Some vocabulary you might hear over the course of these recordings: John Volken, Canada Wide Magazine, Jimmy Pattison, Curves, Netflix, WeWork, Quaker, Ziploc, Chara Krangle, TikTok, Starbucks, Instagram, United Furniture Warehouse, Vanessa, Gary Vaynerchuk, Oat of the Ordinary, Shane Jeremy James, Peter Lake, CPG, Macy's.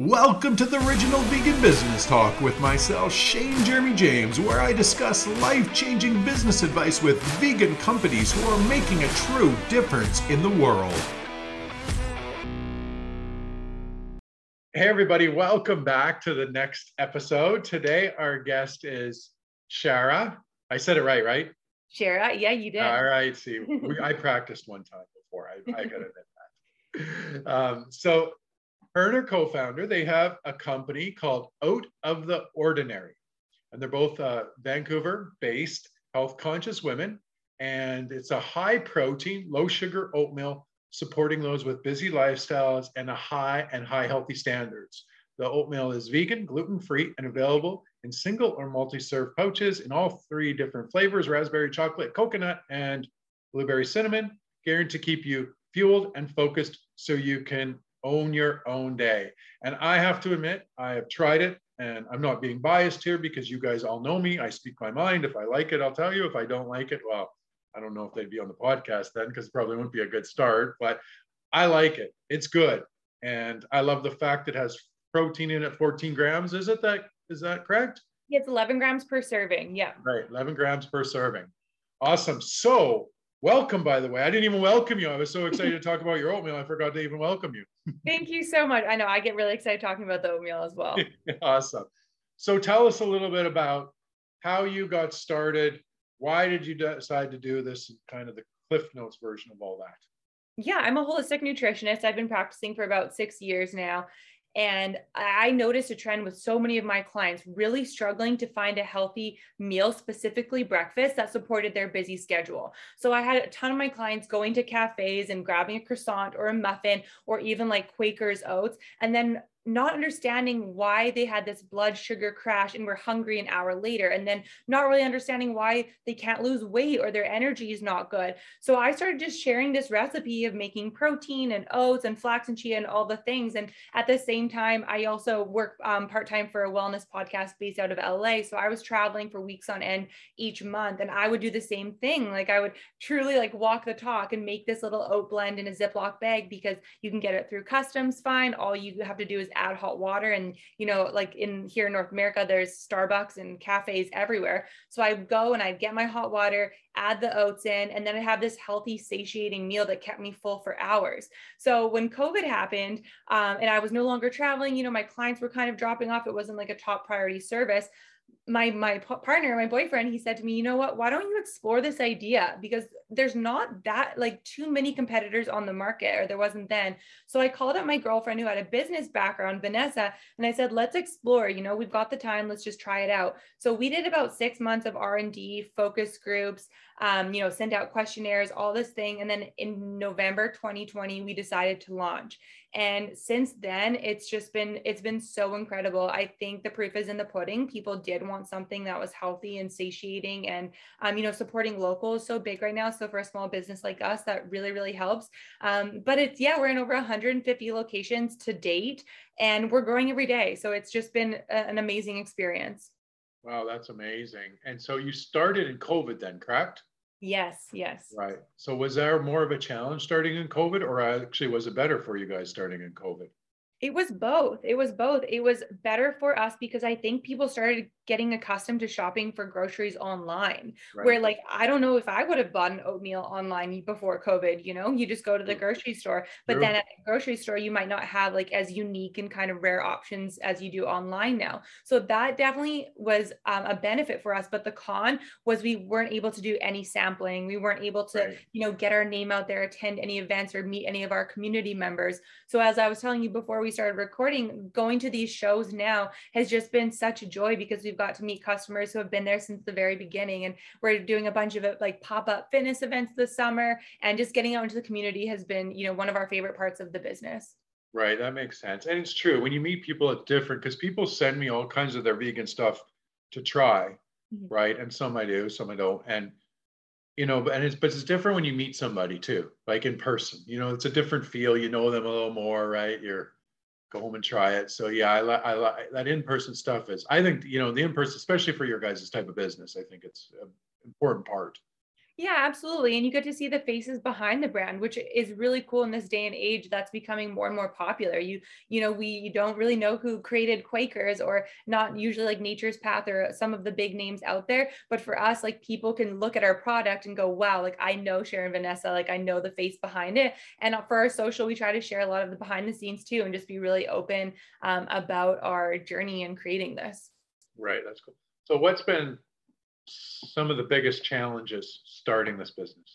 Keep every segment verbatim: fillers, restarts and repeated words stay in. Welcome to the original Vegan Business Talk with myself, Shane Jeremy James, where I discuss life-changing business advice with vegan companies who are making a true difference in the world. Hey everybody, welcome back to the next episode. Today our guest is Chara. I said it right, right? Chara, yeah, you did. All right, see, we, I practiced one time before, I, I gotta admit that. Um, so. Her and her co-founder, they have a company called Oat of the Ordinary, and they're both uh, Vancouver-based health-conscious women, and it's a high-protein, low-sugar oatmeal supporting those with busy lifestyles and a high and high healthy standards. The oatmeal is vegan, gluten-free, and available in single or multi-serve pouches in all three different flavors: raspberry, chocolate, coconut, and blueberry cinnamon, guaranteed to keep you fueled and focused so you can own your own day. And I have to admit, I have tried it, and I'm not being biased here because you guys all know me. I speak my mind. If I like it, I'll tell you. If I don't like it, well, I don't know if they'd be on the podcast then, because it probably wouldn't be a good start, but I like it. It's good. And I love the fact it has protein in it, fourteen grams. Is it that, is that correct? It's eleven grams per serving. Yeah. Right. eleven grams per serving. Awesome. So welcome, by the way. I didn't even welcome you. I was so excited to talk about your oatmeal. I forgot to even welcome you. Thank you so much. I know I get really excited talking about the oatmeal as well. Awesome. So tell us a little bit about how you got started. Why did you decide to do this? And kind of the Cliff Notes version of all that. Yeah, I'm a holistic nutritionist. I've been practicing for about six years now. And I noticed a trend with so many of my clients really struggling to find a healthy meal, specifically breakfast, that supported their busy schedule. So I had a ton of my clients going to cafes and grabbing a croissant or a muffin, or even like Quaker's oats, and then not understanding why they had this blood sugar crash and were hungry an hour later, and then not really understanding why they can't lose weight or their energy is not good. So I started just sharing this recipe of making protein and oats and flax and chia and all the things. And at the same time, I also work um, part-time for a wellness podcast based out of L A. So I was traveling for weeks on end each month, and I would do the same thing. Like I would truly like walk the talk and make this little oat blend in a Ziploc bag, because you can get it through customs fine. All you have to do is add hot water. And, you know, like in here in North America, there's Starbucks and cafes everywhere. So I would go and I'd get my hot water, add the oats in, and then I have this healthy, satiating meal that kept me full for hours. So when COVID happened um, and I was no longer traveling, you know, my clients were kind of dropping off. It wasn't like a top priority service. My my partner, my boyfriend, he said to me, you know what, why don't you explore this idea? Because there's not that like too many competitors on the market, or there wasn't then. So I called up my girlfriend who had a business background, Vanessa, and I said, let's explore, you know, we've got the time, let's just try it out. So we did about six months of R and D, focus groups, um, you know, sent out questionnaires, all this thing. And then in November twenty twenty, we decided to launch. And since then, it's just been, it's been so incredible. I think the proof is in the pudding. People did want something that was healthy and satiating, and, um, you know, supporting local is so big right now. So for a small business like us, that really, really helps. Um, but it's, yeah, we're in over one hundred fifty locations to date, and we're growing every day. So it's just been a, an amazing experience. Wow. That's amazing. And so you started in COVID then, correct? Yes. Yes. Right. So was there more of a challenge starting in COVID, or actually was it better for you guys starting in COVID? It was both. It was both. It was better for us because I think people started getting accustomed to shopping for groceries online, right? Where like, I don't know if I would have bought an oatmeal online before COVID, you know, you just go to the grocery store, but sure. Then at the grocery store, you might not have like as unique and kind of rare options as you do online now. So that definitely was um, a benefit for us. But the con was we weren't able to do any sampling. We weren't able to, right, you know, get our name out there, attend any events, or meet any of our community members. So as I was telling you before we We started recording, going to these shows now has just been such a joy, because we've got to meet customers who have been there since the very beginning, and we're doing a bunch of like pop-up fitness events this summer, and just getting out into the community has been, you know, one of our favorite parts of the business. Right, that makes sense. And it's true, when you meet people, it's different, because people send me all kinds of their vegan stuff to try, mm-hmm, right? And some I do, some I don't, and you know, and it's, but it's different when you meet somebody too, like in person, you know, it's a different feel, you know them a little more, right? You're go home and try it. So yeah, I like I li- that in-person stuff is, I think, you know, the in-person, especially for your guys' type of business, I think it's an important part. Yeah, absolutely. And you get to see the faces behind the brand, which is really cool in this day and age that's becoming more and more popular. You, you know, we you don't really know who created Quakers, or not usually like Nature's Path or some of the big names out there. But for us, like, people can look at our product and go, wow, like, I know Sharon Vanessa, like, I know the face behind it. And for our social, we try to share a lot of the behind the scenes too, and just be really open um, about our journey in creating this. Right. That's cool. So what's been some of the biggest challenges starting this business?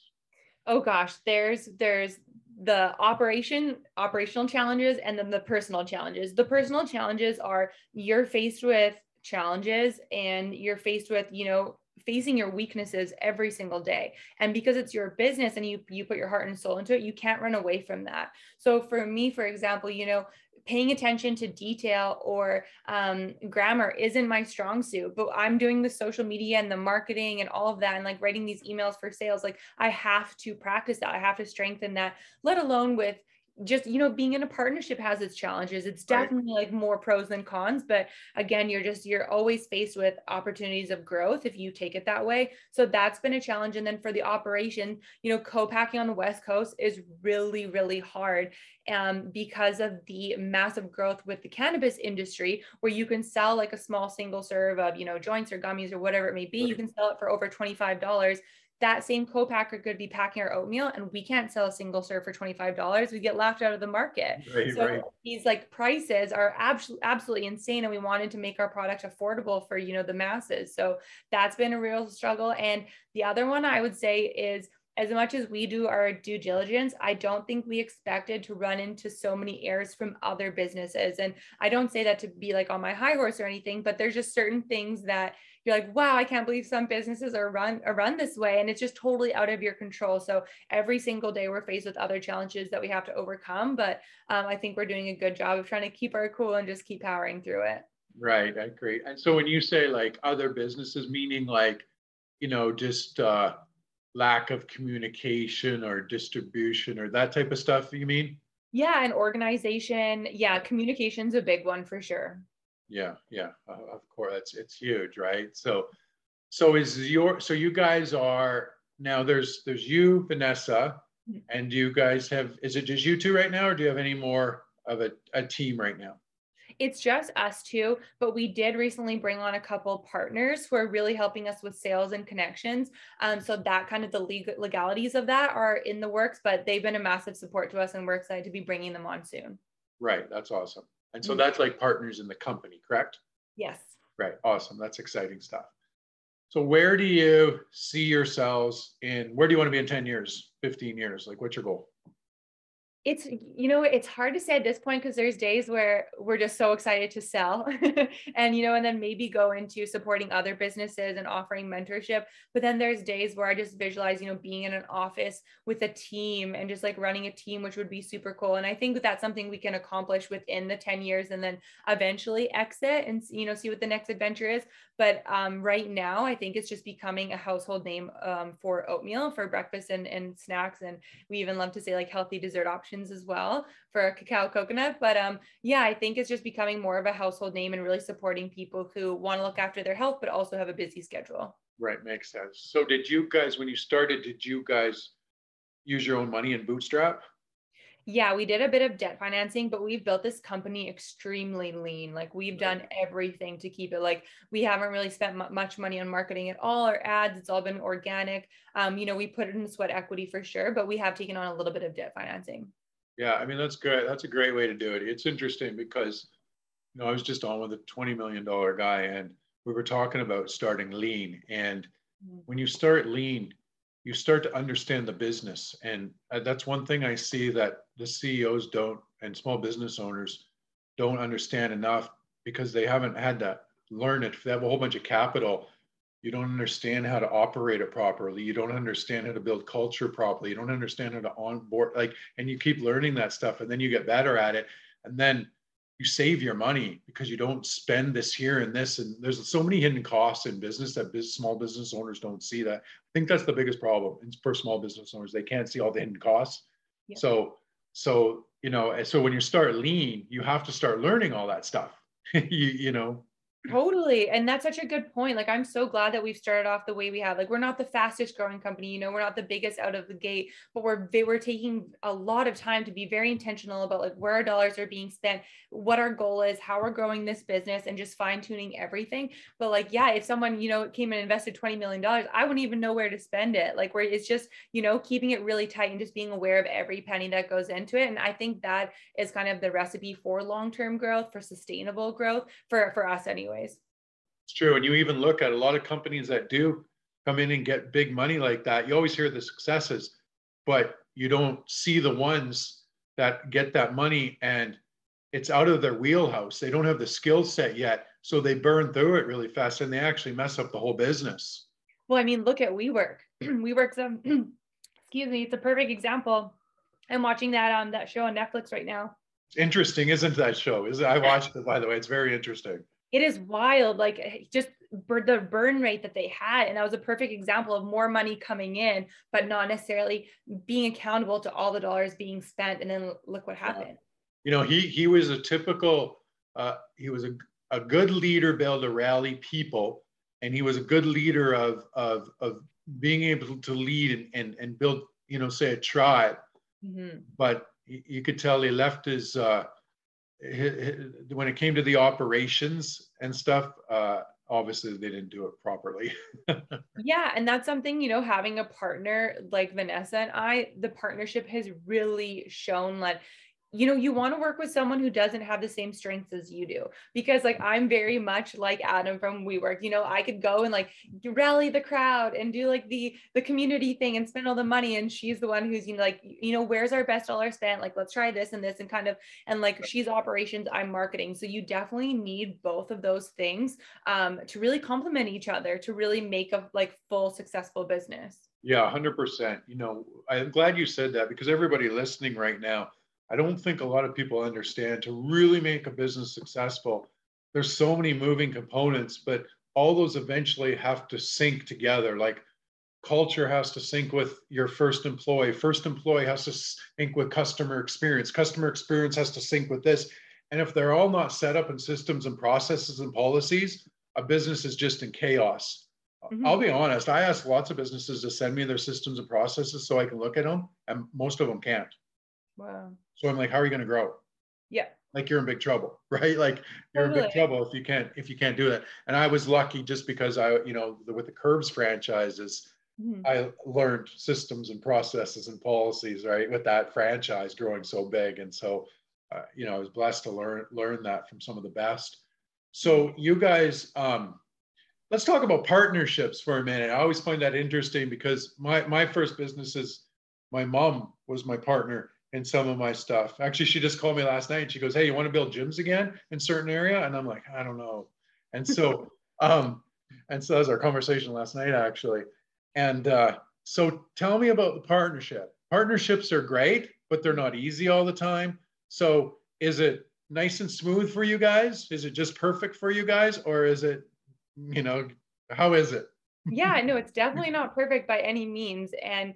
Oh gosh, there's there's the operation, operational challenges, and then the personal challenges. The personal challenges are you're faced with challenges, and you're faced with, you know, facing your weaknesses every single day. And because it's your business and you you put your heart and soul into it, you can't run away from that. So for me, for example, you know, paying attention to detail or um, grammar isn't my strong suit, but I'm doing the social media and the marketing and all of that, and like writing these emails for sales. Like, I have to practice that. I have to strengthen that, let alone with just, you know, being in a partnership has its challenges. It's definitely like more pros than cons, but again, you're just, you're always faced with opportunities of growth if you take it that way. So that's been a challenge. And then for the operation, you know, co-packing on the West Coast is really, really hard um, because of the massive growth with the cannabis industry, where you can sell like a small single serve of, you know, joints or gummies or whatever it may be. You can sell it for over twenty-five dollars. That same co-packer could be packing our oatmeal, and we can't sell a single serve for twenty-five dollars. We get laughed out of the market. Right, so right. These like prices are absolutely, absolutely insane. And we wanted to make our product affordable for, you know, the masses. So that's been a real struggle. And the other one I would say is, as much as we do our due diligence, I don't think we expected to run into so many errors from other businesses. And I don't say that to be like on my high horse or anything, but there's just certain things that you're like, wow, I can't believe some businesses are run, are run this way. And it's just totally out of your control. So every single day we're faced with other challenges that we have to overcome. But um, I think we're doing a good job of trying to keep our cool and just keep powering through it. Right, I agree. And so when you say like other businesses, meaning like, you know, just, uh, lack of communication or distribution or that type of stuff, you mean? Yeah, and organization. Yeah, communication's a big one for sure. Yeah, yeah, uh, of course, it's it's huge, right? So, so is your so you guys are now there's there's you, Vanessa, and you guys have is it just you two right now, or do you have any more of a, a team right now? It's just us two, but we did recently bring on a couple partners who are really helping us with sales and connections. Um, so that kind of the legal legalities of that are in the works, but they've been a massive support to us, and we're excited to be bringing them on soon. Right. That's awesome. And so that's like partners in the company, correct? Yes. Right. Awesome. That's exciting stuff. So where do you see yourselves in, where do you want to be in ten years, fifteen years? Like, what's your goal? It's, you know, it's hard to say at this point, because there's days where we're just so excited to sell and, you know, and then maybe go into supporting other businesses and offering mentorship. But then there's days where I just visualize, you know, being in an office with a team and just like running a team, which would be super cool. And I think that that's something we can accomplish within the ten years, and then eventually exit and, you know, see what the next adventure is. But um, right now, I think it's just becoming a household name um, for oatmeal, for breakfast and, and snacks. And we even love to say like healthy dessert options as well for cacao coconut. But um, yeah, I think it's just becoming more of a household name and really supporting people who want to look after their health, but also have a busy schedule. Right. Makes sense. So did you guys, when you started, did you guys use your own money and bootstrap? Yeah, we did a bit of debt financing, but we've built this company extremely lean. Like, we've done everything to keep it. Like, we haven't really spent m- much money on marketing at all or ads. It's all been organic. Um, you know, we put it in sweat equity for sure, but we have taken on a little bit of debt financing. Yeah, I mean, that's good. That's a great way to do it. It's interesting because, you know, I was just on with a twenty million dollars guy, and we were talking about starting lean. And when you start lean, you start to understand the business. And that's one thing I see that the C E Os don't, and small business owners don't understand enough, because they haven't had to learn it. If they have a whole bunch of capital, you don't understand how to operate it properly. You don't understand how to build culture properly. You don't understand how to onboard, like, and you keep learning that stuff, and then you get better at it. And then you save your money because you don't spend this here and this. And there's so many hidden costs in business that business, small business owners don't see that. I think that's the biggest problem for small business owners. They can't see all the hidden costs. Yeah. So, so, you know, so when you start lean, you have to start learning all that stuff, you, you know, Totally. And that's such a good point. Like, I'm so glad that we've started off the way we have. Like, we're not the fastest growing company, you know, we're not the biggest out of the gate, but we're, we're taking a lot of time to be very intentional about like where our dollars are being spent, what our goal is, how we're growing this business, and just fine tuning everything. But like, yeah, if someone, you know, came and invested twenty million dollars, I wouldn't even know where to spend it. Like, where it's just, you know, keeping it really tight and just being aware of every penny that goes into it. And I think that is kind of the recipe for long-term growth, for sustainable growth for, for us anyway. It's true. And you even look at a lot of companies that do come in and get big money like that. You always hear the successes, but you don't see the ones that get that money and it's out of their wheelhouse. They don't have the skill set yet. So they burn through it really fast and they actually mess up the whole business. Well, I mean, look at WeWork. WeWork's, um, excuse me, it's a perfect example. I'm watching that on um, that show on Netflix right now. It's interesting, isn't that show? Is I watched it, by the way. It's very interesting. It is wild, like just the burn rate that they had. And that was a perfect example of more money coming in, but not necessarily being accountable to all the dollars being spent. And then look what happened. You know, he he was a typical, uh, he was a, a good leader, be able to rally people. And he was a good leader of, of, of being able to lead and, and, and build, you know, say a tribe. Mm-hmm. But you could tell he left his... Uh, when it came to the operations and stuff, uh, obviously they didn't do it properly. Yeah. And that's something, you know, having a partner like Vanessa and I, the partnership has really shown that, you know, you want to work with someone who doesn't have the same strengths as you do, because like, I'm very much like Adam from WeWork. You know, I could go and like rally the crowd and do like the, the community thing and spend all the money. And she's the one who's, you know, like, you know, where's our best dollar spent? Like, let's try this and this and kind of, and like she's operations, I'm marketing. So you definitely need both of those things um, to really complement each other, to really make a like full successful business. Yeah. A hundred percent. You know, I'm glad you said that because everybody listening right now, I don't think a lot of people understand to really make a business successful. There's so many moving components, but all those eventually have to sync together. Like culture has to sync with your first employee. First employee has to sync with customer experience. Customer experience has to sync with this. And if they're all not set up in systems and processes and policies, a business is just in chaos. Mm-hmm. I'll be honest. I ask lots of businesses to send me their systems and processes so I can look at them. And most of them can't. Wow. So I'm like, how are you going to grow? Yeah. Like you're in big trouble, right? Like you're totally in big trouble if you can't, if you can't do that. And I was lucky just because I, you know, with the Curves franchises, mm-hmm. I learned systems and processes and policies, right? With that franchise growing so big. And so, uh, you know, I was blessed to learn, learn that from some of the best. So you guys, um, let's talk about partnerships for a minute. I always find that interesting because my, my first business is my mom was my partner in some of my stuff. Actually, she just called me last night and she goes, hey, you want to build gyms again in certain area? And I'm like, I don't know. And so, um, and so that was our conversation last night, actually. And uh, so tell me about the partnership. Partnerships are great, but they're not easy all the time. So is it nice and smooth for you guys? Is it just perfect for you guys? Or is it, you know, how is it? Yeah, no, it's definitely not perfect by any means. And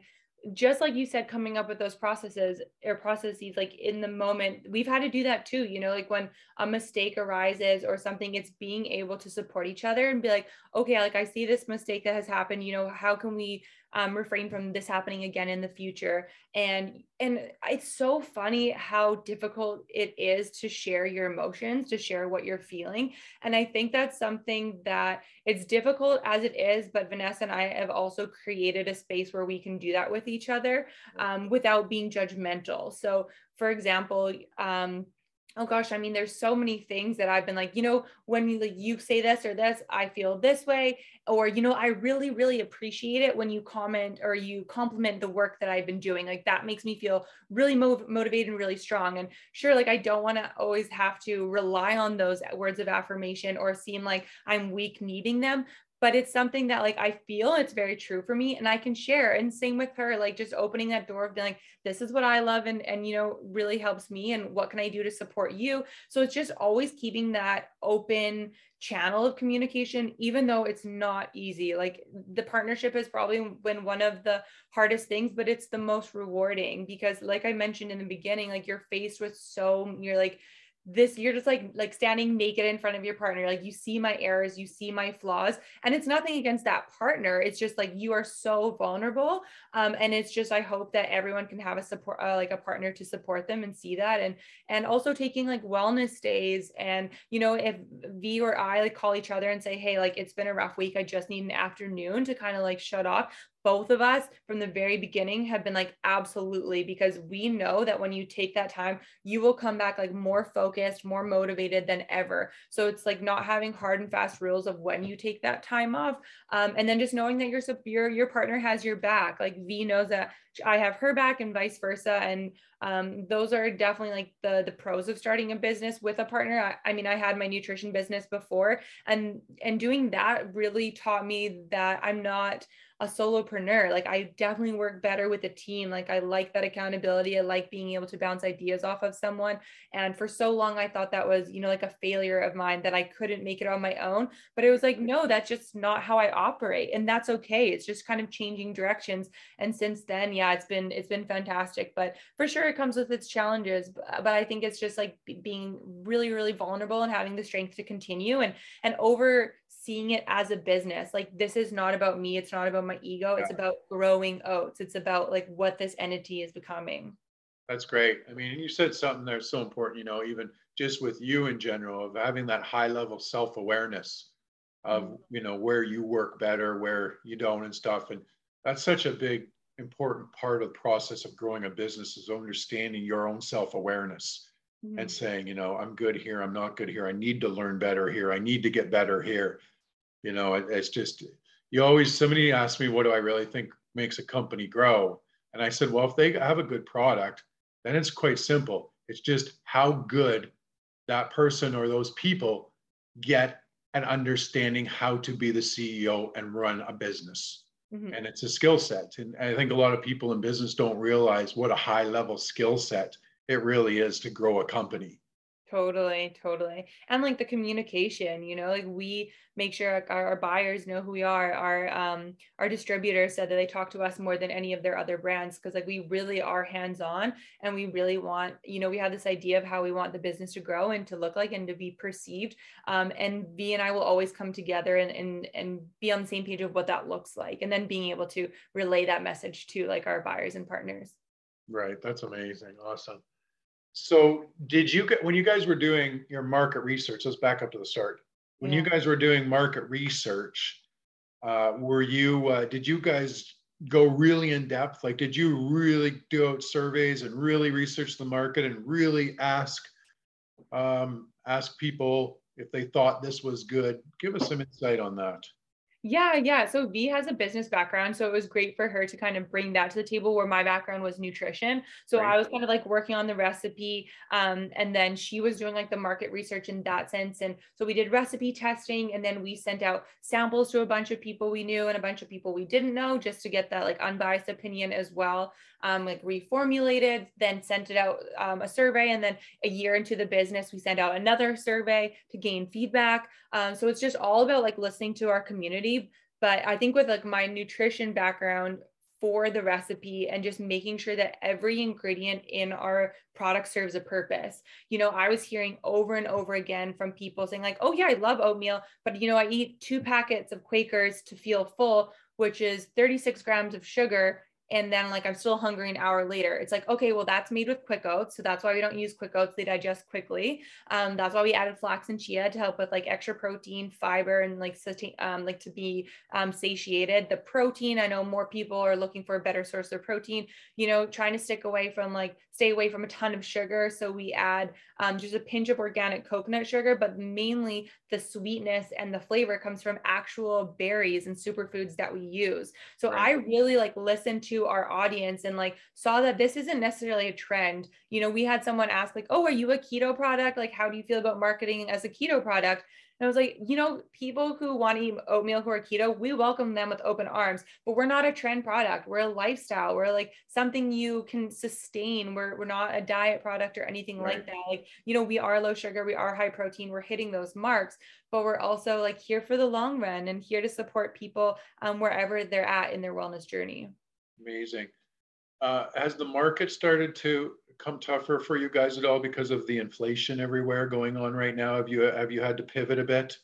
just like you said, coming up with those processes or processes, like in the moment, we've had to do that too. You know, like when a mistake arises or something, it's being able to support each other and be like, okay, like I see this mistake that has happened, you know, how can we um, refrain from this happening again in the future? And, and it's so funny how difficult it is to share your emotions, to share what you're feeling. And I think that's something that it's difficult as it is, but Vanessa and I have also created a space where we can do that with each other um, without being judgmental. So for example, um, oh gosh, I mean, there's so many things that I've been like, you know, when you, like, you say this or this, I feel this way, or, you know, I really, really appreciate it when you comment or you compliment the work that I've been doing. Like that makes me feel really mov- motivated and really strong. And sure, like, I don't want to always have to rely on those words of affirmation or seem like I'm weak needing them. But it's something that like, I feel it's very true for me and I can share. And same with her, like just opening that door of being like, this is what I love and, and, you know, really helps me. And what can I do to support you? So it's just always keeping that open channel of communication, even though it's not easy. Like the partnership has probably been one of the hardest things, but it's the most rewarding because like I mentioned in the beginning, like you're faced with so you're like, this, you're just like, like standing naked in front of your partner. Like, you see my errors, you see my flaws, and it's nothing against that partner. It's just like, you are so vulnerable. Um, and it's just, I hope that everyone can have a support, uh, like a partner to support them and see that. And, and also taking like wellness days. And, you know, if V or I like call each other and say, hey, like, it's been a rough week, I just need an afternoon to kind of like shut off. Both of us from the very beginning have been like, absolutely, because we know that when you take that time, you will come back like more focused, more motivated than ever. So it's like not having hard and fast rules of when you take that time off. Um, and then just knowing that your, your, your partner has your back. Like, V knows that I have her back and vice versa. And um, those are definitely like the, the pros of starting a business with a partner. I, I mean, I had my nutrition business before, and, and doing that really taught me that I'm not a solopreneur. Like, I definitely work better with a team. Like, I like that accountability. I like being able to bounce ideas off of someone. And for so long, I thought that was, you know, like a failure of mine, that I couldn't make it on my own. But it was like, no, that's just not how I operate. And that's okay. It's just kind of changing directions. And since then, yeah, it's been, it's been fantastic, but for sure it comes with its challenges. But I think it's just like being really, really vulnerable and having the strength to continue, and, and over seeing it as a business. Like, this is not about me. It's not about my ego. It's about growing Oats. It's about like what this entity is becoming. That's great. I mean, you said something that's so important, you know, even just with you in general, of having that high level self-awareness of, mm-hmm. you know, where you work better, where you don't and stuff. And that's such a big, important part of the process of growing a business, is understanding your own self-awareness. Mm-hmm. And saying, you know, I'm good here, I'm not good here, I need to learn better here, I need to get better here. You know, it, it's just, you always, somebody asked me, what do I really think makes a company grow? And I said, well, if they have a good product, then it's quite simple. It's just how good that person or those people get at understanding how to be the C E O and run a business. Mm-hmm. And it's a skill set. And I think a lot of people in business don't realize what a high level skill set it really is to grow a company. Totally, totally. And like the communication, you know, like we make sure our, our buyers know who we are. Our, um, our distributor said that they talk to us more than any of their other brands, because like we really are hands-on, and we really want, you know, we have this idea of how we want the business to grow and to look like and to be perceived. Um, and V and I will always come together and, and, and be on the same page of what that looks like. And then being able to relay that message to like our buyers and partners. Right. That's amazing. Awesome. So did you get, when you guys were doing your market research, let's back up to the start. When yeah. you guys were doing market research, uh, were you, uh, did you guys go really in depth? Like, did you really do out surveys and really research the market and really ask, um, ask people if they thought this was good? Give us some insight on that. Yeah, yeah. So V has a business background, so it was great for her to kind of bring that to the table, where my background was nutrition. So right. I was kind of like working on the recipe, um, and then she was doing like the market research in that sense. And so we did recipe testing, and then we sent out samples to a bunch of people we knew and a bunch of people we didn't know, just to get that like unbiased opinion as well. Um, like reformulated, then sent it out um, a survey, and then a year into the business, we sent out another survey to gain feedback. Um, so it's just all about like listening to our community. But I think with like my nutrition background for the recipe, and just making sure that every ingredient in our product serves a purpose. You know, I was hearing over and over again from people saying like, oh yeah, I love oatmeal, but you know, I eat two packets of Quakers to feel full, which is thirty-six grams of sugar. And then like, I'm still hungry an hour later. It's like, okay, well, that's made with quick oats. So that's why we don't use quick oats. They digest quickly. Um, that's why we added flax and chia to help with like extra protein, fiber, and like, um, like to be um, satiated. The protein, I know more people are looking for a better source of protein, you know, trying to stick away from like, stay away from a ton of sugar. So we add um, just a pinch of organic coconut sugar, but mainly the sweetness and the flavor comes from actual berries and superfoods that we use. So right. I really like listened to our audience and like saw that this isn't necessarily a trend. You know, we had someone ask like, oh, are you a keto product? Like, how do you feel about marketing as a keto product? And I was like, you know, people who want to eat oatmeal who are keto, we welcome them with open arms, but we're not a trend product. We're a lifestyle. We're like something you can sustain. We're, we're not a diet product or anything right. like that. Like, you know, we are low sugar, we are high protein, we're hitting those marks, but we're also like here for the long run and here to support people um, wherever they're at in their wellness journey. Amazing. Uh, has the market started to come tougher for you guys at all because of the inflation everywhere going on right now? Have you have you had to pivot a bit?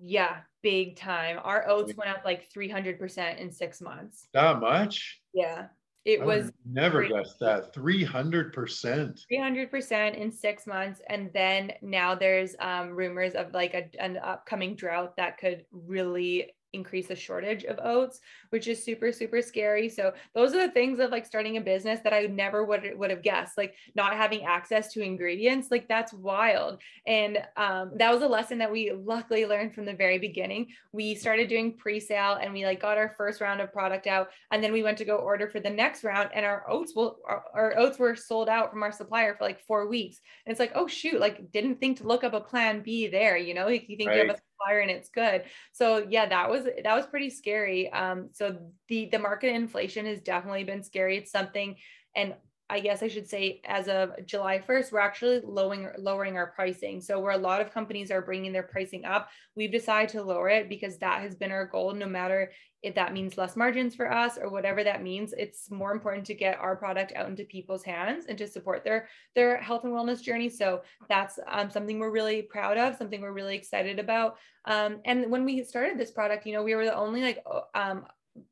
Yeah, big time. Our oats went up like three hundred percent in six months. That much? Yeah. It I was never crazy. Guessed that. three hundred percent. three hundred percent in six months. And then now there's um, rumors of like a, an upcoming drought that could really increase the shortage of oats, which is super, super scary. So those are the things of like starting a business that I never would, would have guessed, like not having access to ingredients, like that's wild. And um, that was a lesson that we luckily learned from the very beginning. We started doing pre-sale and we like got our first round of product out. And then we went to go order for the next round and our oats will, our, our oats were sold out from our supplier for like four weeks. And it's like, oh shoot, like didn't think to look up a plan B there, you know, if you think right. you have a and it's good. So yeah, that was, that was pretty scary. Um, so the, the market inflation has definitely been scary. It's something, and I guess I should say as of July first, we're actually lowering, lowering our pricing. So where a lot of companies are bringing their pricing up, we've decided to lower it because that has been our goal. No matter if that means less margins for us or whatever that means, it's more important to get our product out into people's hands and to support their, their health and wellness journey. So that's um, something we're really proud of, something we're really excited about. Um, and when we started this product, you know, we were the only like, um,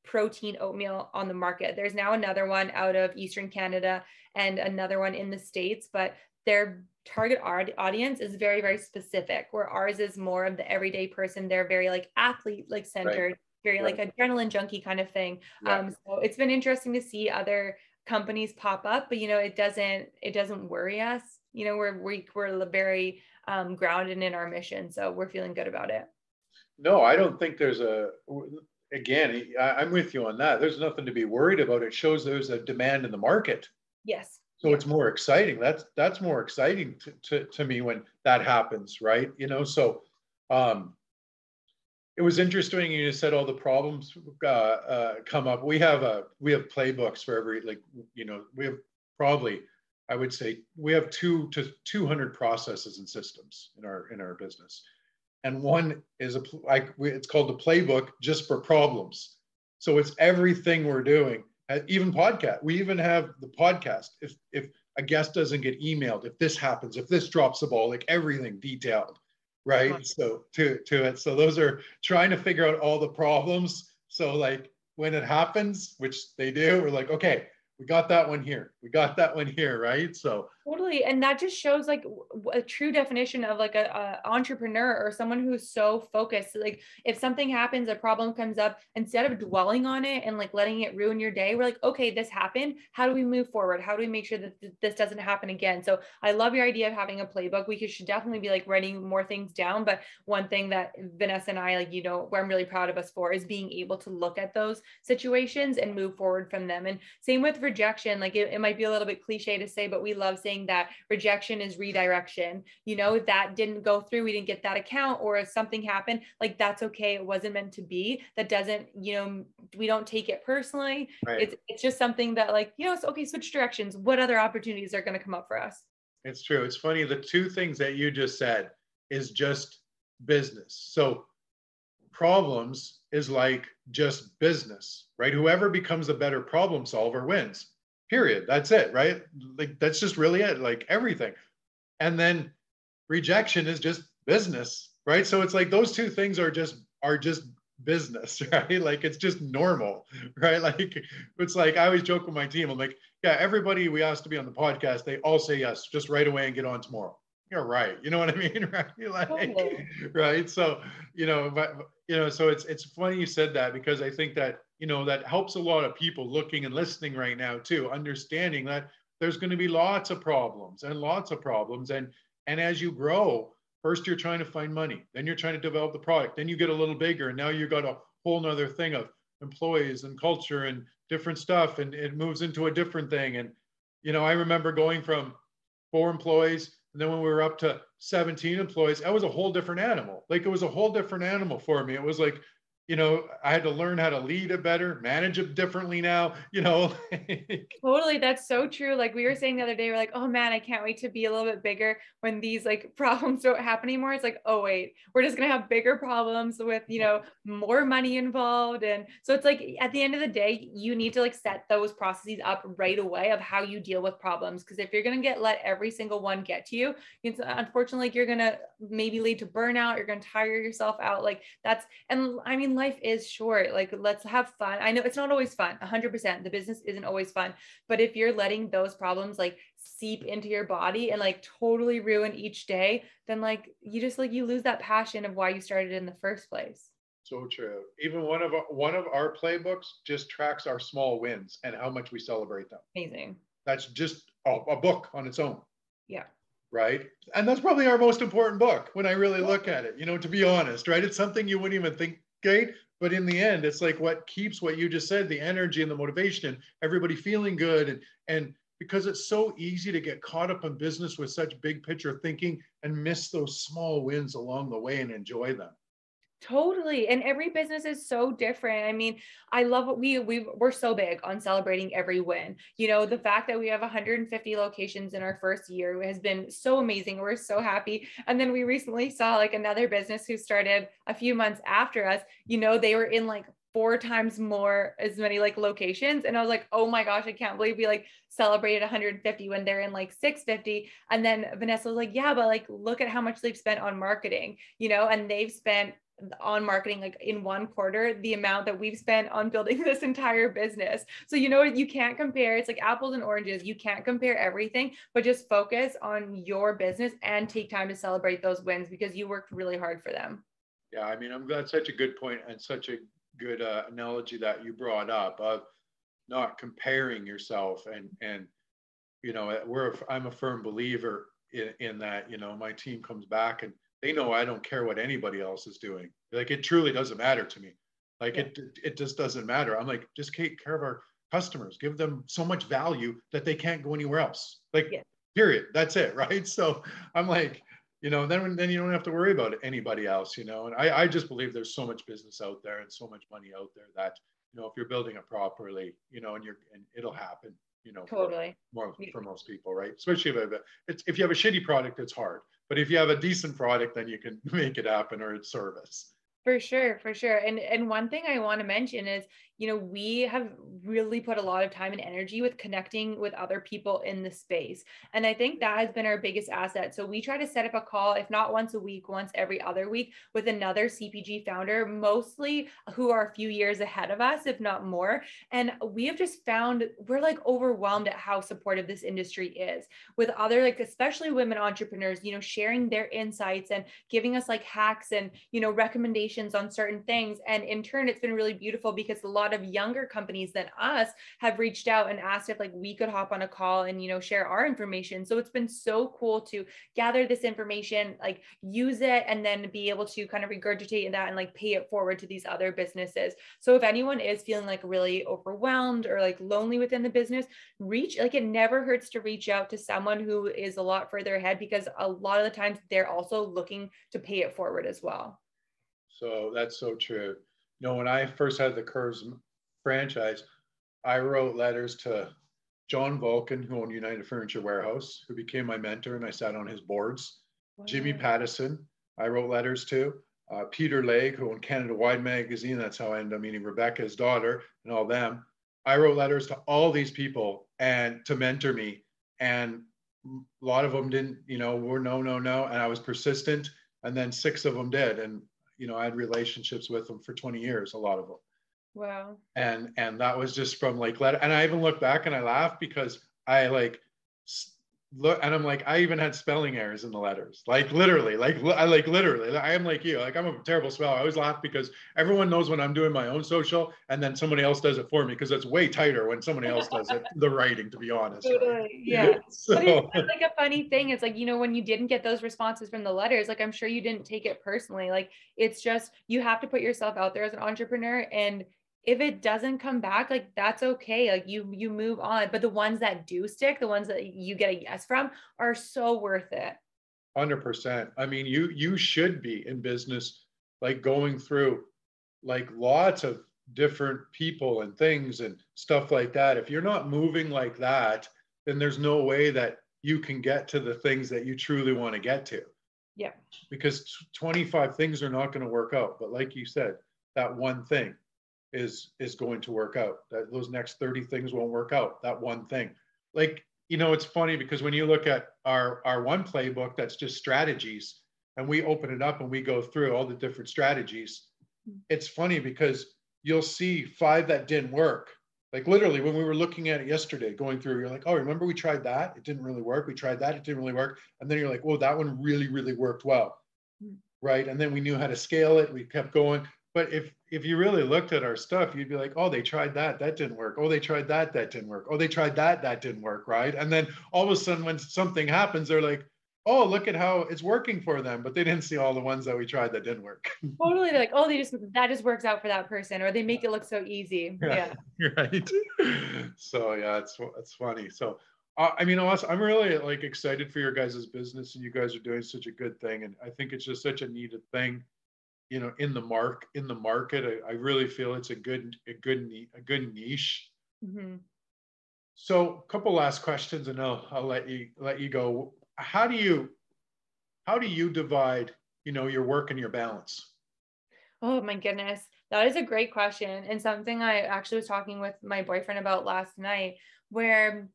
protein oatmeal on the market. There's now another one out of Eastern Canada and another one in the States, but their target audience is very, very specific, where ours is more of the everyday person. They're very like athlete, like centered, right. very right. like adrenaline junkie kind of thing. Right. Um, so it's been interesting to see other companies pop up, but you know, it doesn't, it doesn't worry us. You know, we're, we, we're very um, grounded in our mission. So we're feeling good about it. No, I don't think there's a, again, I'm with you on that. There's nothing to be worried about. It shows there's a demand in the market. Yes. So it's more exciting. That's that's more exciting to, to, to me when that happens, right? You know, so um, it was interesting. You said all the problems uh, uh, come up. We have a we have playbooks for every like you know we have probably I would say we have two to two hundred processes and systems in our in our business. And one is, a, I, it's called the playbook just for problems. So it's everything we're doing, even podcast. We even have the podcast. If, if a guest doesn't get emailed, if this happens, if this drops the ball, like everything detailed, right? Nice. So to, to it. So those are trying to figure out all the problems. So like when it happens, which they do, we're like, okay, we got that one here. We got that one here, right? So totally, and that just shows like a true definition of like a, a entrepreneur or someone who's so focused. Like if something happens, a problem comes up, instead of dwelling on it and like letting it ruin your day, we're like, okay, this happened. How do we move forward? How do we make sure that th- this doesn't happen again? So I love your idea of having a playbook. We should definitely be like writing more things down. But one thing that Vanessa and I, like you know, where I'm really proud of us for is being able to look at those situations and move forward from them. And same with rejection. Like it, it might be a little bit cliche to say, but we love saying that rejection is redirection. You know, if that didn't go through, we didn't get that account, or if something happened, like that's okay. It wasn't meant to be. That doesn't, you know, we don't take it personally. Right. It's, it's just something that like, you know, it's okay. Switch directions. What other opportunities are going to come up for us? It's true. It's funny. The two things that you just said is just business. So problems is like just business, right? Whoever becomes a better problem solver wins, period. That's it, right? Like, that's just really it, like everything. And then rejection is just business, right? So it's like those two things are just, are just business, right? Like it's just normal, right? Like, it's like, I always joke with my team. I'm like, yeah, everybody we asked to be on the podcast, they all say yes, just right away and get on tomorrow. You're right. You know what I mean? Right. Like, totally. Right. So, you know, but, you know, so it's, it's funny you said that, because I think that, you know, that helps a lot of people looking and listening right now too, understanding that there's going to be lots of problems and lots of problems. And, and as you grow, first, you're trying to find money, then you're trying to develop the product, then you get a little bigger. And now you've got a whole nother thing of employees and culture and different stuff. And it moves into a different thing. And, you know, I remember going from four employees, and then when we were up to seventeen employees, that was a whole different animal. Like it was a whole different animal for me. It was like, you know, I had to learn how to lead it better, manage it differently now, you know. Totally. That's so true. Like we were saying the other day, we're like, oh man, I can't wait to be a little bit bigger when these like problems don't happen anymore. It's like, oh wait, we're just going to have bigger problems with, you know, more money involved. And so it's like, at the end of the day, you need to like set those processes up right away of how you deal with problems. Cause if you're going to get, let every single one get to you, it's unfortunately, like, you're going to maybe lead to burnout. You're going to tire yourself out. Like that's, and I mean, life is short. Like let's have fun. I know it's not always fun. one hundred percent. The business isn't always fun, but if you're letting those problems like seep into your body and like totally ruin each day, then like you just like you lose that passion of why you started in the first place. So true. Even one of our, one of our playbooks just tracks our small wins and how much we celebrate them. Amazing. That's just a, a book on its own. Yeah. Right. And that's probably our most important book when I really look at it, you know, to be honest, right? It's something you wouldn't even think. Great. But in the end, it's like what keeps what you just said, the energy and the motivation, everybody feeling good. And, and because it's so easy to get caught up in business with such big picture thinking and miss those small wins along the way and enjoy them. Totally. And every business is so different. I mean, I love what we, we we're so big on celebrating every win. You know, the fact that we have one hundred fifty locations in our first year has been so amazing. We're so happy. And then we recently saw like another business who started a few months after us, you know, they were in like four times more as many like locations. And I was like, oh my gosh, I can't believe we like celebrated one hundred fifty when they're in like six fifty. And then Vanessa was like, yeah, but like, look at how much they've spent on marketing, you know, and they've spent on marketing, like in one quarter, the amount that we've spent on building this entire business. So, you know, you can't compare, it's like apples and oranges. You can't compare everything, but just focus on your business and take time to celebrate those wins because you worked really hard for them. Yeah. I mean, I'm glad such a good point and such a good uh, analogy that you brought up of not comparing yourself. And, and, you know, we're, I'm a firm believer in, in that, you know, my team comes back and they know I don't care what anybody else is doing. Like it truly doesn't matter to me. Like yeah. it, it just doesn't matter. I'm like, just take care of our customers, give them so much value that they can't go anywhere else. Like, yeah. period. That's it, right? So I'm like, you know, then then you don't have to worry about anybody else, you know. And I, I just believe there's so much business out there and so much money out there that, you know, if you're building it properly, you know, and you're and it'll happen, you know, totally for, more for most people, right? Especially if it's if you have a shitty product, it's hard. But if you have a decent product, then you can make it happen or it's service. For sure, for sure. And and one thing I want to mention is, you know, we have really put a lot of time and energy with connecting with other people in the space. And I think that has been our biggest asset. So we try to set up a call, if not once a week, once every other week with another C P G founder, mostly who are a few years ahead of us, if not more. And we have just found we're like overwhelmed at how supportive this industry is with other, like, especially women entrepreneurs, you know, sharing their insights and giving us like hacks and, you know, recommendations on certain things. And in turn, it's been really beautiful because a lot of younger companies than us have reached out and asked if like we could hop on a call and, you know, share our information. So it's been so cool to gather this information, like use it, and then be able to kind of regurgitate that and like pay it forward to these other businesses. So if anyone is feeling like really overwhelmed or like lonely within the business, reach, like it never hurts to reach out to someone who is a lot further ahead because a lot of the times they're also looking to pay it forward as well. So that's so true. You know, when I first had the Curves franchise, I wrote letters to John Volken, who owned United Furniture Warehouse, who became my mentor, and I sat on his boards. Wow. Jimmy Pattison, I wrote letters to. Uh, Peter Lake, who owned Canada Wide Magazine. That's how I ended up meeting Rebecca's daughter and all them. I wrote letters to all these people and to mentor me. And a lot of them didn't, you know, were no, no, no. And I was persistent. And then six of them did. And you know, I had relationships with them for twenty years, a lot of them. Wow. And and that was just from like, and I even look back and I laugh because I like, look, and I'm like, I even had spelling errors in the letters. Like literally, like I like literally, I am like you, like I'm a terrible speller. I always laugh because everyone knows when I'm doing my own social and then somebody else does it for me because it's way tighter when somebody else does it, the writing, to be honest. Totally. Right? Yeah. So. But it's, it's like a funny thing. It's like, you know, when you didn't get those responses from the letters, like I'm sure you didn't take it personally. Like it's just, you have to put yourself out there as an entrepreneur, and if it doesn't come back, like that's okay. Like you, you move on. But the ones that do stick, the ones that you get a yes from, are so worth it. one hundred percent. I mean, you, you should be in business, like going through like lots of different people and things and stuff like that. If you're not moving like that, then there's no way that you can get to the things that you truly want to get to. Yeah. Because twenty-five things are not going to work out. But like you said, that one thing is is going to work out. That those next thirty things won't work out. That one thing. Like, you know, it's funny because when you look at our, our one playbook, that's just strategies, and we open it up and we go through all the different strategies. It's funny because you'll see five that didn't work. Like literally when we were looking at it yesterday, going through, you're like, oh, remember we tried that? It didn't really work. We tried that. It didn't really work. And then you're like, well, that one really, really worked well. Mm. Right. And then we knew how to scale it. We kept going. But if, if you really looked at our stuff, you'd be like, oh, they tried that. That didn't work. Oh, they tried that. That didn't work. Oh, they tried that. That didn't work. Right. And then all of a sudden when something happens, they're like, oh, look at how it's working for them. But they didn't see all the ones that we tried that didn't work. Totally. They're like, oh, they just, that just works out for that person, or they make it look so easy. Yeah. yeah. Right. So yeah, it's, it's funny. So, uh, I mean, also, I'm really like excited for your guys' business, and you guys are doing such a good thing. And I think it's just such a needed thing, you know, in the mark, in the market. I, I really feel it's a good, a good, a good niche. Mm-hmm. So a couple last questions and I'll, I'll let you, let you go. How do you, how do you divide, you know, your work and your balance? Oh my goodness. That is a great question. And something I actually was talking with my boyfriend about last night, where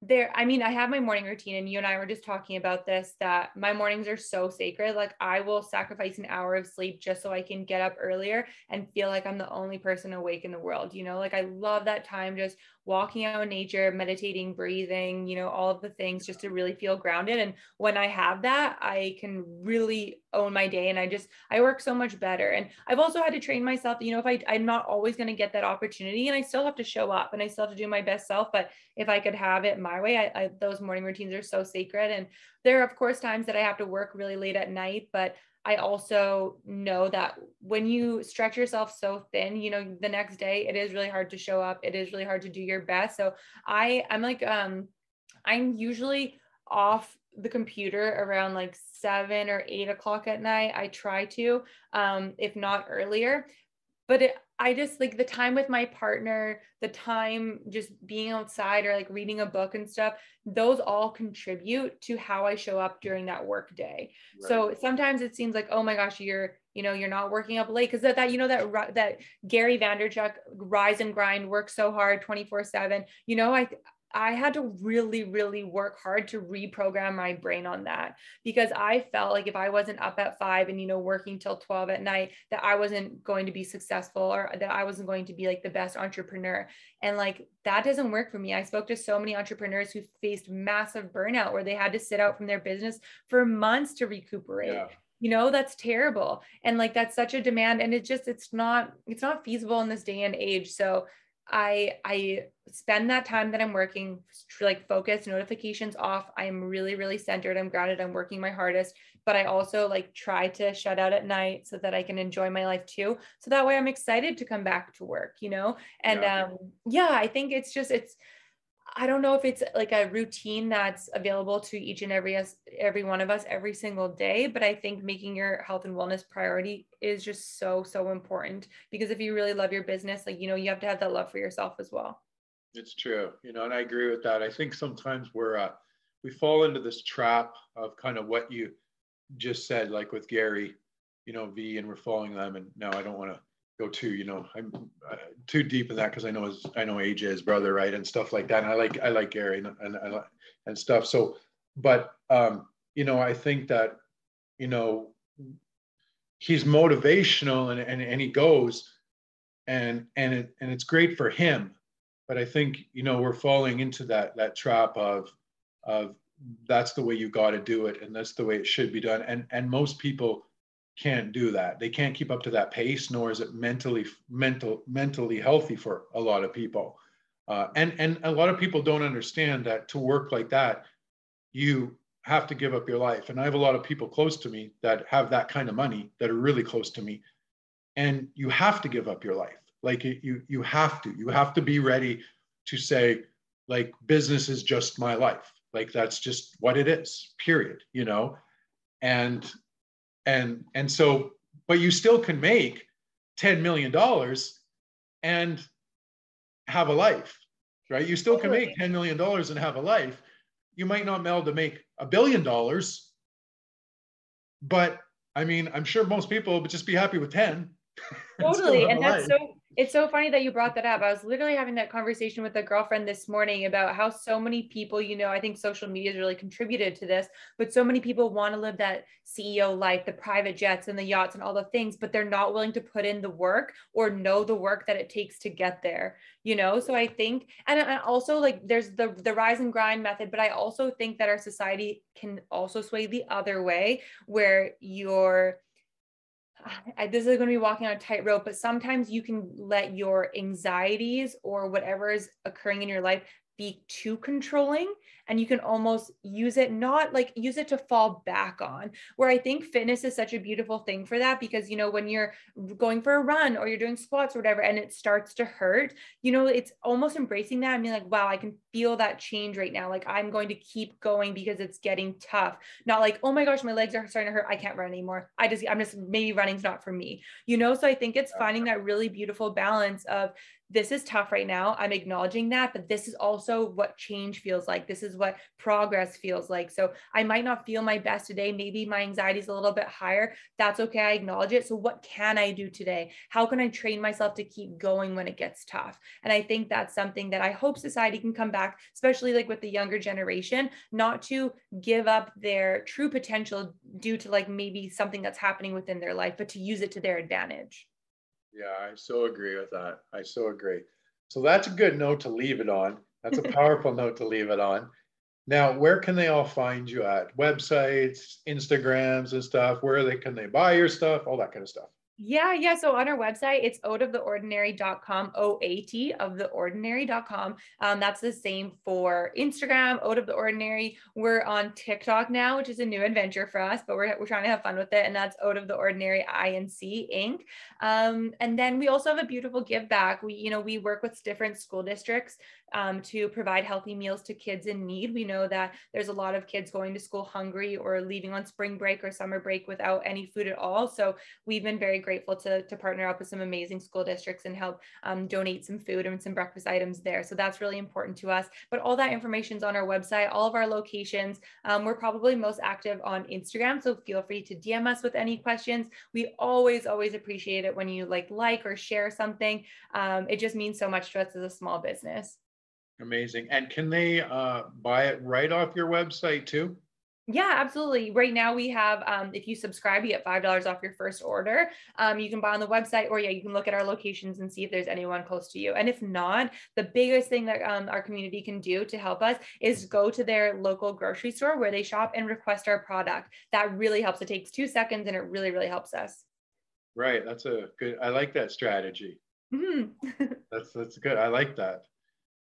there, I mean, I have my morning routine, and you and I were just talking about this, that my mornings are so sacred. Like I will sacrifice an hour of sleep just so I can get up earlier and feel like I'm the only person awake in the world. You know, like I love that time, just walking out in nature, meditating, breathing, you know, all of the things just to really feel grounded. And when I have that, I can really own my day. And I just, I work so much better. And I've also had to train myself, you know, if I, I'm not always going to get that opportunity, and I still have to show up and I still have to do my best self. But if I could have it my way, I, I, those morning routines are so sacred. And there are of course times that I have to work really late at night, but I also know that when you stretch yourself so thin, you know, the next day, it is really hard to show up. It is really hard to do your best. So I, I'm like, um, I'm usually off the computer around like seven or eight o'clock at night. I try to, um, if not earlier, but it, I just like the time with my partner, the time just being outside or like reading a book and stuff, those all contribute to how I show up during that work day. Right. So sometimes it seems like, oh my gosh, you're, you know, you're not working up late. Cause that, that, you know, that, that Gary Vaynerchuk, rise and grind, work so hard twenty-four seven, you know, I, I had to really, really work hard to reprogram my brain on that, because I felt like if I wasn't up at five and, you know, working till twelve at night, that I wasn't going to be successful, or that I wasn't going to be like the best entrepreneur. And like, that doesn't work for me. I spoke to so many entrepreneurs who faced massive burnout where they had to sit out from their business for months to recuperate. Yeah. You know, that's terrible. And like, that's such a demand, and it just, it's not, it's not feasible in this day and age. So I, I spend that time that I'm working, like focused, notifications off. I'm really, really centered. I'm grounded. I'm working my hardest, but I also like try to shut out at night so that I can enjoy my life too. So that way I'm excited to come back to work, you know? And yeah, um, yeah I think it's just, it's, I don't know if it's like a routine that's available to each and every, every one of us every single day, but I think making your health and wellness priority is just so, so important, because if you really love your business, like, you know, you have to have that love for yourself as well. It's true. You know, and I agree with that. I think sometimes we're, uh, we fall into this trap of kind of what you just said, like with Gary, you know, V, and we're following them. And no, I don't want to go too, you know, I'm uh, too deep in that, because I know his, I know A J's brother, right, and stuff like that. And I like, I like Gary and and I like, and stuff. So, but um, you know, I think that, you know, he's motivational and and and he goes, and and it and it's great for him. But I think, you know, we're falling into that that trap of of that's the way you got to do it, and that's the way it should be done. And and most people can't do that. They can't keep up to that pace, nor is it mentally mental mentally healthy for a lot of people. Uh, and and a lot of people don't understand that to work like that, you have to give up your life. And I have a lot of people close to me that have that kind of money, that are really close to me. And you have to give up your life. Like you you have to. You have to be ready to say, like, business is just my life. Like that's just what it is, period, you know? And And and so, but you still can make ten million dollars and have a life, right? You still can make ten million dollars and have a life. You might not be able to make a billion dollars, but I mean, I'm sure most people would just be happy with ten. Totally. And, and that's life. so, it's so funny that you brought that up. I was literally having that conversation with a girlfriend this morning about how so many people, you know, I think social media has really contributed to this, but so many people want to live that C E O life, the private jets and the yachts and all the things, but they're not willing to put in the work or know the work that it takes to get there, you know? So I think, and I also like there's the, the rise and grind method, but I also think that our society can also sway the other way where you're, I, this is going to be walking on a tightrope, but sometimes you can let your anxieties or whatever is occurring in your life be too controlling, and you can almost use it, not like use it to fall back on, where I think fitness is such a beautiful thing for that, because, you know, when you're going for a run or you're doing squats or whatever, and it starts to hurt, you know, it's almost embracing that. I mean, like, wow, I can feel that change right now. Like, I'm going to keep going because it's getting tough. Not like, oh my gosh, my legs are starting to hurt, I can't run anymore. I just, I'm just, maybe running's not for me, you know? So I think it's finding that really beautiful balance of, this is tough right now, I'm acknowledging that, but this is also what change feels like. This is what progress feels like. So I might not feel my best today. Maybe my anxiety is a little bit higher. That's okay, I acknowledge it. So what can I do today? How can I train myself to keep going when it gets tough? And I think that's something that I hope society can come back, especially like with the younger generation, not to give up their true potential due to like maybe something that's happening within their life, but to use it to their advantage. Yeah, I so agree with that. I so agree. So that's a good note to leave it on. That's a powerful note to leave it on. Now, where can they all find you at? Websites, Instagrams and stuff? Where they can they buy your stuff? All that kind of stuff. Yeah, yeah. So on our website, it's oat of the ordinary dot com, O A T of the ordinary dot com. Um, that's the same for Instagram, Oat of the Ordinary. We're on TikTok now, which is a new adventure for us, but we're, we're trying to have fun with it. And that's Oat of the Ordinary Incorporated. Inc. Um, and then we also have a beautiful give back. We, you know, we work with different school districts um, to provide healthy meals to kids in need. We know that there's a lot of kids going to school hungry or leaving on spring break or summer break without any food at all. So we've been very grateful to, to partner up with some amazing school districts and help um, donate some food and some breakfast items there. So that's really important to us. But all that information is on our website, all of our locations. Um, we're probably most active on Instagram, so feel free to D M us with any questions. We always, always appreciate it when you like, like or share something. Um, it just means so much to us as a small business. Amazing. And can they uh, buy it right off your website too? Yeah, absolutely. Right now we have, um, if you subscribe, you get five dollars off your first order. Um, you can buy on the website, or yeah, you can look at our locations and see if there's anyone close to you. And if not, the biggest thing that um, our community can do to help us is go to their local grocery store where they shop and request our product. That really helps. It takes two seconds and it really, really helps us. Right. That's a good, I like that strategy. Mm-hmm. that's, that's good. I like that.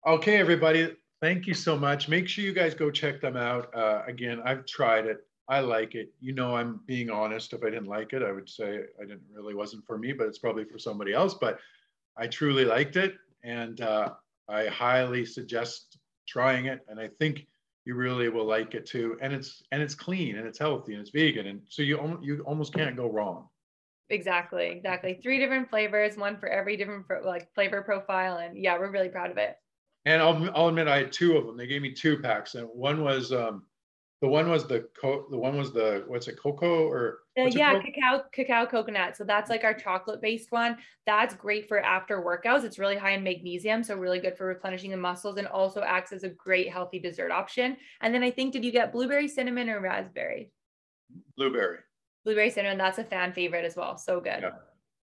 Okay, everybody. Thank you so much. Make sure you guys go check them out. Uh, again, I've tried it. I like it. You know, I'm being honest. If I didn't like it, I would say I didn't really wasn't for me, but it's probably for somebody else. But I truly liked it. And uh, I highly suggest trying it. And I think you really will like it too. And it's and it's clean and it's healthy and it's vegan. And so you, you almost can't go wrong. Exactly. Exactly. Three different flavors, one for every different pro, like flavor profile. And yeah, we're really proud of it. And I'll, I'll admit, I had two of them. They gave me two packs, and one was um, the one was the co the one was the what's it cocoa or uh, yeah it cacao cacao coconut. So that's like our chocolate based one. That's great for after workouts. It's really high in magnesium, so really good for replenishing the muscles, and also acts as a great healthy dessert option. And then I think, did you get blueberry cinnamon or raspberry? Blueberry. Blueberry cinnamon. That's a fan favorite as well. So good. Yeah.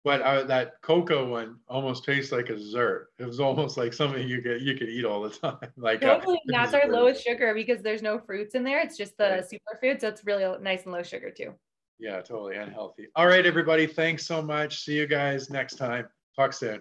But uh, that cocoa one almost tastes like a dessert. It was almost like something you get you could eat all the time. Like totally. Uh, that's our lowest sugar because there's no fruits in there. It's just the superfood, so it's really nice and low sugar too. Yeah, totally, and healthy. All right, everybody, thanks so much. See you guys next time. Talk soon.